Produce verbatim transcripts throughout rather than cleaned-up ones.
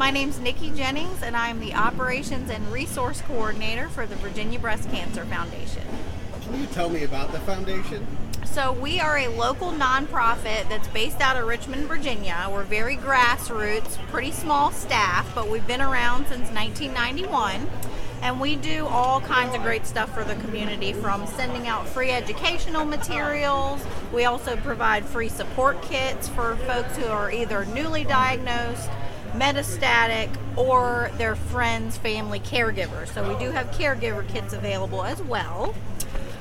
My name's Nikki Jennings, and I'm the Operations and Resource Coordinator for the Virginia Breast Cancer Foundation. Can you tell me about the foundation? So we are a local nonprofit that's based out of Richmond, Virginia. We're very grassroots, pretty small staff, but we've been around since nineteen ninety-one. And we do all kinds of great stuff for the community, from sending out free educational materials. We also provide free support kits for folks who are either newly diagnosed, metastatic, or their friends, family, caregivers. So we do have caregiver kits available as well.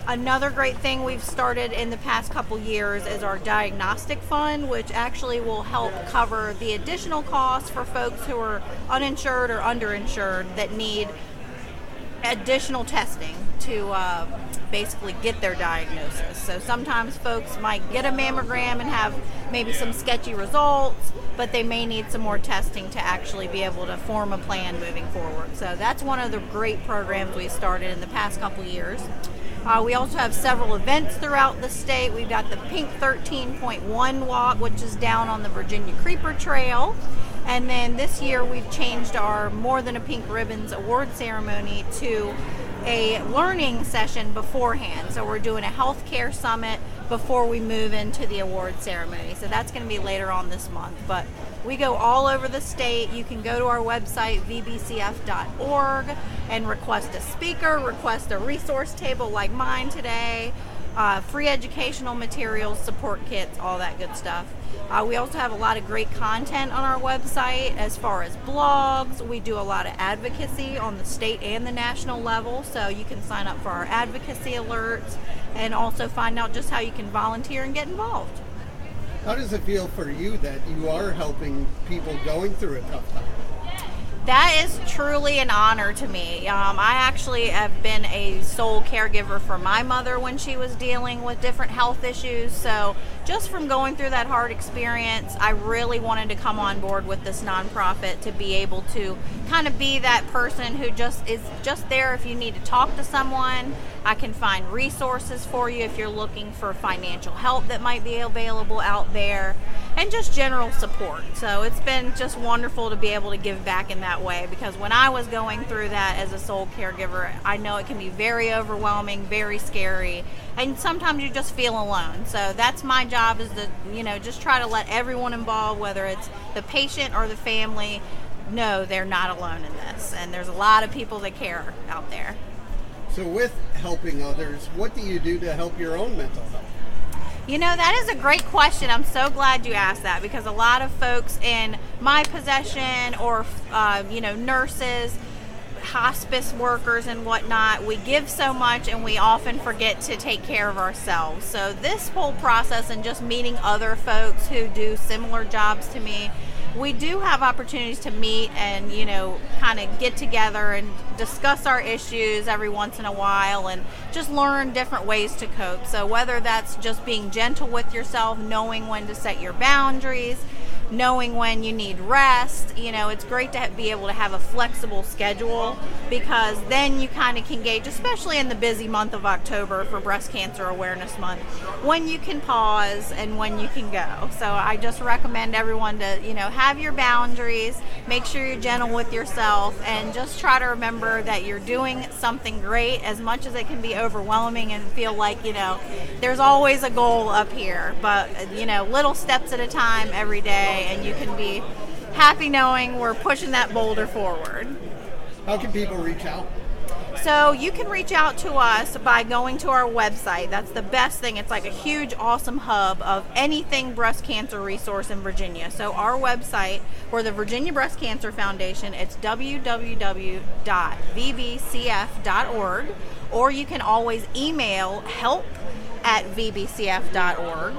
Another great thing we've started in the past couple years is our diagnostic fund, which actually will help cover the additional costs for folks who are uninsured or underinsured that need additional testing to uh, basically get their diagnosis. So sometimes folks might get a mammogram and have maybe some sketchy results, but they may need some more testing to actually be able to form a plan moving forward. So that's one of the great programs we started in the past couple years. Uh, we also have several events throughout the state. We've got the Pink thirteen point one walk, which is down on the Virginia Creeper Trail. And then this year we've changed our More Than a Pink Ribbons award ceremony to a learning session beforehand. So we're doing a healthcare summit before we move into the award ceremony. So that's going to be later on this month. But we go all over the state. You can go to our website, v b c f dot org, and request a speaker, request a resource table like mine today, uh, free educational materials, support kits, all that good stuff. Uh, we also have a lot of great content on our website as far as blogs. We do a lot of advocacy on the state and the national level, so you can sign up for our advocacy alerts and also find out just how you can volunteer and get involved. How does it feel for you that you are helping people going through a tough time? That is truly an honor to me. Um, I actually have been a sole caregiver for my mother when she was dealing with different health issues. So just from going through that hard experience, I really wanted to come on board with this nonprofit to be able to kind of be that person who just is just there if you need to talk to someone. I can find resources for you if you're looking for financial help that might be available out there, and just general support. So it's been just wonderful to be able to give back in that way, because when I was going through that as a sole caregiver, I know it can be very overwhelming, very scary, and sometimes you just feel alone. So that's my job, is to, you know, just try to let everyone involved, whether it's the patient or the family, know they're not alone in this, and there's a lot of people that care out there. So with helping others, what do you do to help your own mental health? You know, that is a great question. I'm so glad you asked that, because a lot of folks in my possession or, uh, you know, nurses, hospice workers and whatnot, we give so much and we often forget to take care of ourselves. So this whole process and just meeting other folks who do similar jobs to me, we do have opportunities to meet and, you know, kind of get together and discuss our issues every once in a while and just learn different ways to cope. So whether that's just being gentle with yourself, knowing when to set your boundaries, knowing when you need rest, you know, it's great to be able to have a flexible schedule, because then you kind of can gauge, especially in the busy month of October for Breast Cancer Awareness Month, when you can pause and when you can go. So I just recommend everyone to, you know, have your boundaries, make sure you're gentle with yourself, and just try to remember that you're doing something great, as much as it can be overwhelming and feel like, you know, there's always a goal up here, but, you know, little steps at a time every day. And you can be happy knowing we're pushing that boulder forward. How can people reach out? So you can reach out to us by going to our website. That's the best thing. It's like a huge, awesome hub of anything breast cancer resource in Virginia. So our website for the Virginia Breast Cancer Foundation, it's w w w dot v b c f dot org, or you can always email help at v b c f dot org.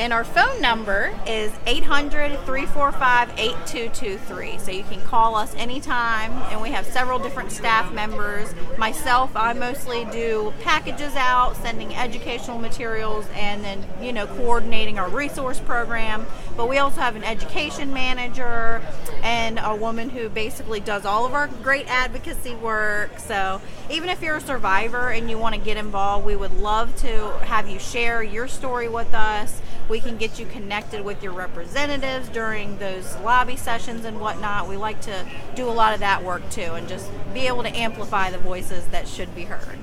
And our phone number is eight hundred, three four five, eight two two three. So you can call us anytime, and we have several different staff members. Myself, I mostly do packages out, sending educational materials, and then, you know, coordinating our resource program. But we also have an education manager and a woman who basically does all of our great advocacy work. So even if you're a survivor and you want to get involved, we would love to have you share your story with us. We can get you connected with your representatives during those lobby sessions and whatnot. We like to do a lot of that work too, and just be able to amplify the voices that should be heard.